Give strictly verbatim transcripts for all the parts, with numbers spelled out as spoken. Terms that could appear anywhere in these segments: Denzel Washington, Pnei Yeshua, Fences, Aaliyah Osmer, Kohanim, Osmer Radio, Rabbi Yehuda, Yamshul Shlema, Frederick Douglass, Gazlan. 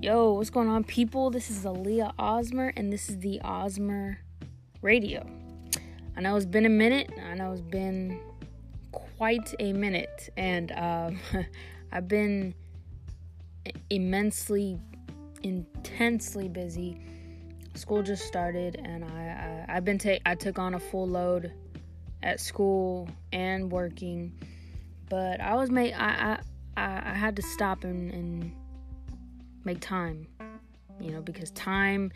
Yo, what's going on, people? This is Aaliyah Osmer, and this is the Osmer Radio. I know it's been a minute. I know it's been quite a minute, and um, I've been immensely, intensely busy. School just started, and I, I I've been take I took on a full load at school and working, but I was made I I I had to stop and. and make time, you know, because time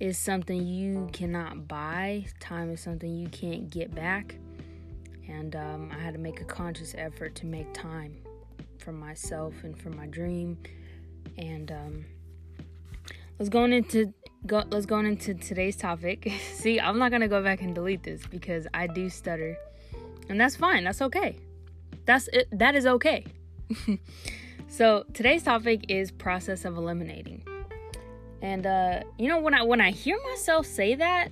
is something you cannot buy. Time is something you can't get back. And um, I had to make a conscious effort to make time for myself and for my dream. And um, let's go into go, let's go into today's topic. See, I'm not gonna go back and delete this because I do stutter, and that's fine. That's okay. That's it. That is okay. So today's topic is process of eliminating. And, uh, you know, when I, when I hear myself say that,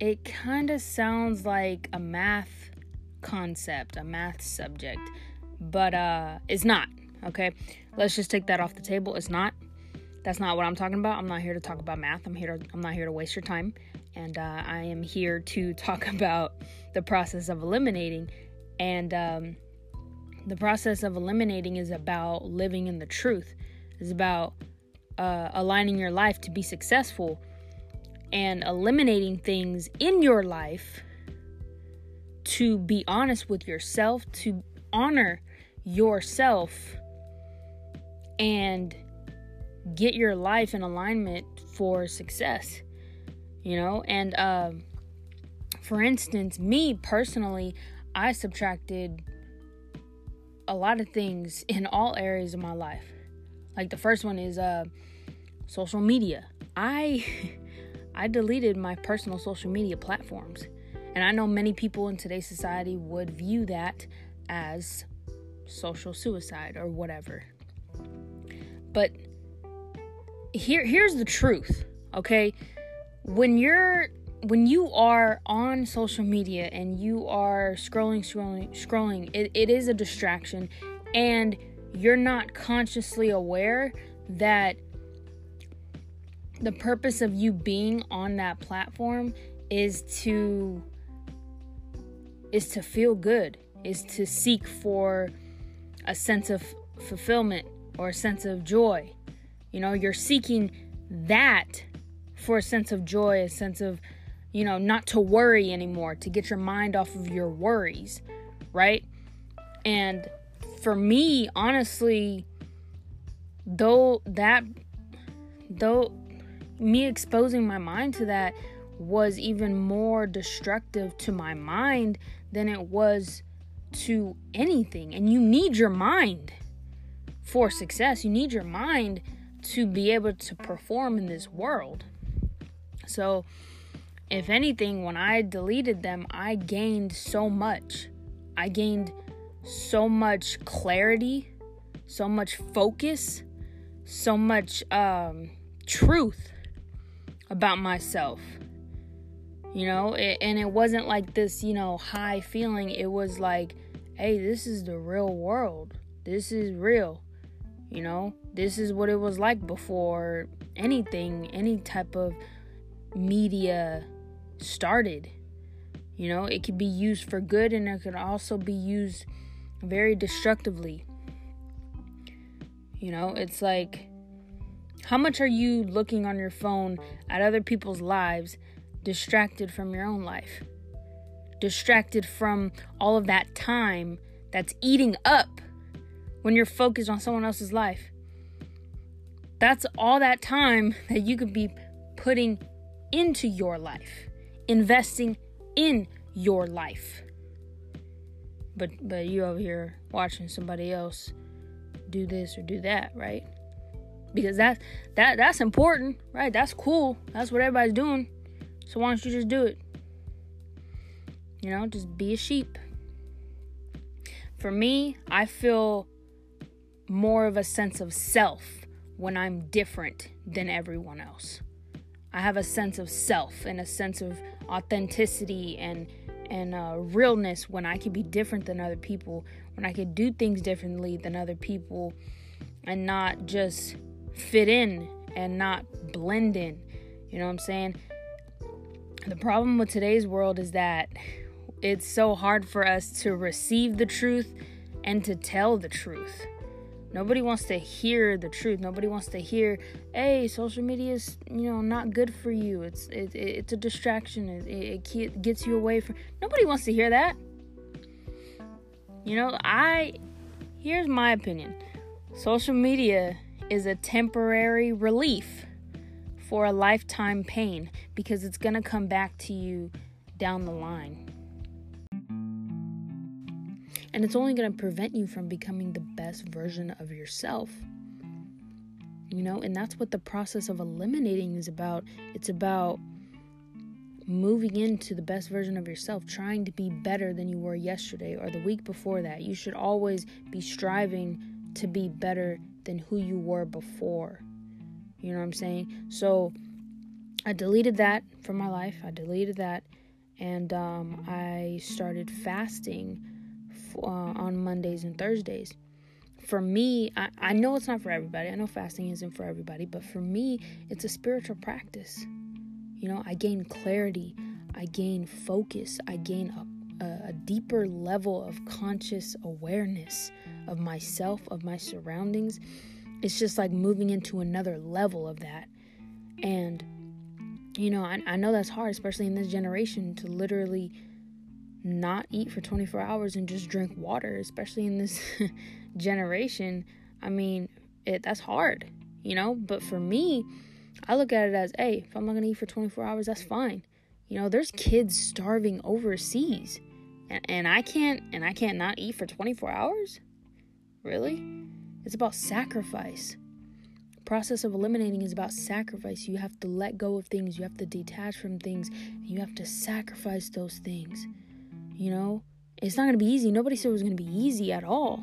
it kind of sounds like a math concept, a math subject, but, uh, it's not. Okay. Let's just take that off the table. It's not, that's not what I'm talking about. I'm not here to talk about math. I'm here to, I'm not here to waste your time. And, uh, I am here to talk about the process of eliminating. And, um, The process of eliminating is about living in the truth. It's about uh, aligning your life to be successful and eliminating things in your life to be honest with yourself, to honor yourself and get your life in alignment for success, you know? And uh, for instance, me personally, I subtracted a lot of things in all areas of my life. Like the first one is uh social media. I I deleted my personal social media platforms. And I know many people in today's society would view that as social suicide or whatever. But here here's the truth, okay? When you're When you are on social media and you are scrolling, scrolling, scrolling, it, it is a distraction, and you're not consciously aware that the purpose of you being on that platform is to is to feel good, is to seek for a sense of fulfillment or a sense of joy. You know, you're seeking that for a sense of joy, a sense of, you know, not to worry anymore, to get your mind off of your worries, right? And for me, honestly, though that, though me exposing my mind to that was even more destructive to my mind than it was to anything. And you need your mind for success. You need your mind to be able to perform in this world. So, if anything, when I deleted them, I gained so much. I gained so much clarity, so much focus, so much um, truth about myself. You know, it, and it wasn't like this, you know, high feeling. It was like, hey, this is the real world. This is real. You know, this is what it was like before anything, any type of media started. You know, it could be used for good, and it could also be used very destructively. You know, it's like, how much are you looking on your phone at other people's lives, distracted from your own life, distracted from all of that time that's eating up when you're focused on someone else's life? That's all that time that you could be putting into your life, investing in your life. But but you over here watching somebody else do this or do that, right? Because that that that's important, right? That's cool. That's what everybody's doing. So why don't you just do it? You know, just be a sheep. For me, I feel more of a sense of self when I'm different than everyone else. I have a sense of self and a sense of authenticity and and uh, realness when I can be different than other people, when I can do things differently than other people, and not just fit in and not blend in. You know what I'm saying? The problem with today's world is that it's so hard for us to receive the truth and to tell the truth. Nobody wants to hear the truth. Nobody wants to hear, hey, social media is, you know, not good for you. It's it, it's a distraction. It, it, it gets you away from... Nobody wants to hear that. You know, I... Here's my opinion. Social media is a temporary relief for a lifetime pain, because it's going to come back to you down the line. And it's only going to prevent you from becoming the best version of yourself. You know, and that's what the process of eliminating is about. It's about moving into the best version of yourself, trying to be better than you were yesterday or the week before that. You should always be striving to be better than who you were before. You know what I'm saying? So I deleted that from my life. I deleted that. And um, I started fasting Uh, on Mondays and Thursdays. For me, I, I know it's not for everybody. I know fasting isn't for everybody, but for me, it's a spiritual practice. You know, I gain clarity, I gain focus, I gain a, a, a deeper level of conscious awareness of myself, of my surroundings. It's just like moving into another level of that. And, you know, I, I know that's hard, especially in this generation, to literally not eat for twenty-four hours and just drink water, especially in this generation. I mean, it that's hard, you know? But for me, I look at it as, hey, if I'm not going to eat for twenty-four hours, that's fine. You know, there's kids starving overseas, and, and I can't, and I can't not eat for twenty-four hours? Really? It's about sacrifice. The process of eliminating is about sacrifice. You have to let go of things. You have to detach from things. And you have to sacrifice those things. You know, it's not going to be easy. Nobody said it was going to be easy at all.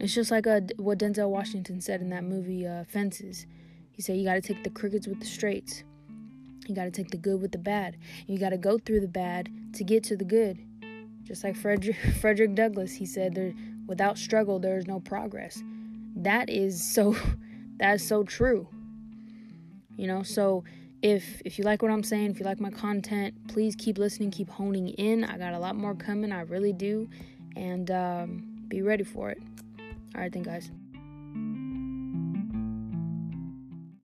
It's just like a, what Denzel Washington said in that movie, uh, Fences. He said, you got to take the crickets with the straights. You got to take the good with the bad. You got to go through the bad to get to the good. Just like Frederick, Frederick Douglass, he said, there, without struggle, there is no progress. That is so, that is so true. You know, so... If if you like what I'm saying, if you like my content, please keep listening, keep honing in. I got a lot more coming, I really do. And um, be ready for it. All right, then, guys.